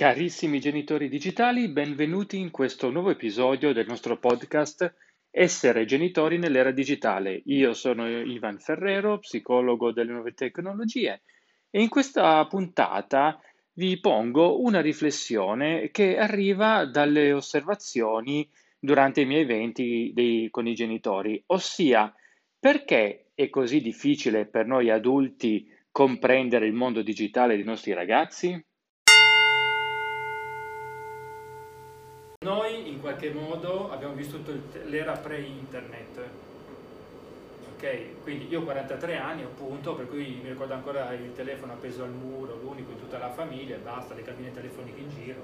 Carissimi genitori digitali, benvenuti in questo nuovo episodio del nostro podcast Essere genitori nell'era digitale. Io sono Ivan Ferrero, psicologo delle nuove tecnologie, e in questa puntata vi pongo una riflessione che arriva dalle osservazioni durante i miei eventi con i genitori, ossia perché è così difficile per noi adulti comprendere il mondo digitale dei nostri ragazzi? Noi in qualche modo abbiamo vissuto l'era pre-internet, ok? Quindi io ho 43 anni appunto, per cui mi ricordo ancora il telefono appeso al muro, l'unico in tutta la famiglia e basta, le cabine telefoniche in giro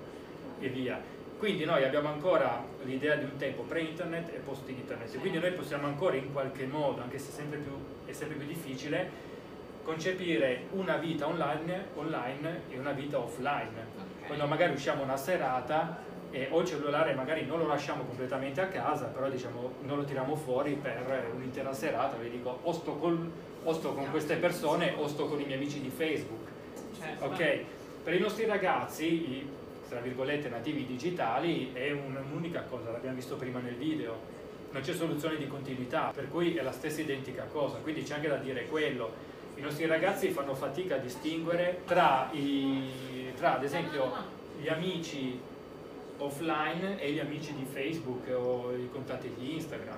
e via. Quindi noi abbiamo ancora l'idea di un tempo pre-internet e post-internet, quindi noi possiamo ancora in qualche modo, anche se è sempre più difficile, concepire una vita online e una vita offline. Okay. Quando magari usciamo una serata e o il cellulare magari non lo lasciamo completamente a casa, però diciamo non lo tiriamo fuori per un'intera serata, vi dico o sto con queste persone o sto con i miei amici di Facebook, certo. Ok? Per i nostri ragazzi, i, tra virgolette, nativi digitali è un'unica cosa, l'abbiamo visto prima nel video, non c'è soluzione di continuità, per cui è la stessa identica cosa, quindi c'è anche da dire quello. I nostri ragazzi fanno fatica a distinguere tra ad esempio gli amici offline e gli amici di Facebook o i contatti di Instagram.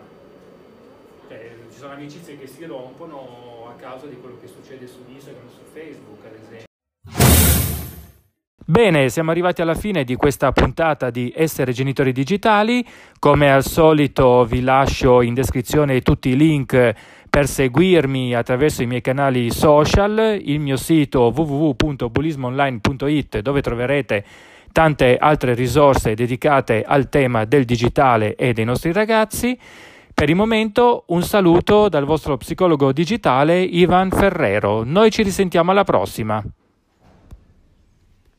Ci sono amicizie che si rompono a causa di quello che succede su Instagram o su Facebook, ad esempio. Bene, siamo arrivati alla fine di questa puntata di Essere Genitori Digitali. Come al solito vi lascio in descrizione tutti i link per seguirmi attraverso i miei canali social, il mio sito www.bullismoonline.it, dove troverete tante altre risorse dedicate al tema del digitale e dei nostri ragazzi. Per il momento un saluto dal vostro psicologo digitale Ivan Ferrero. Noi ci risentiamo alla prossima.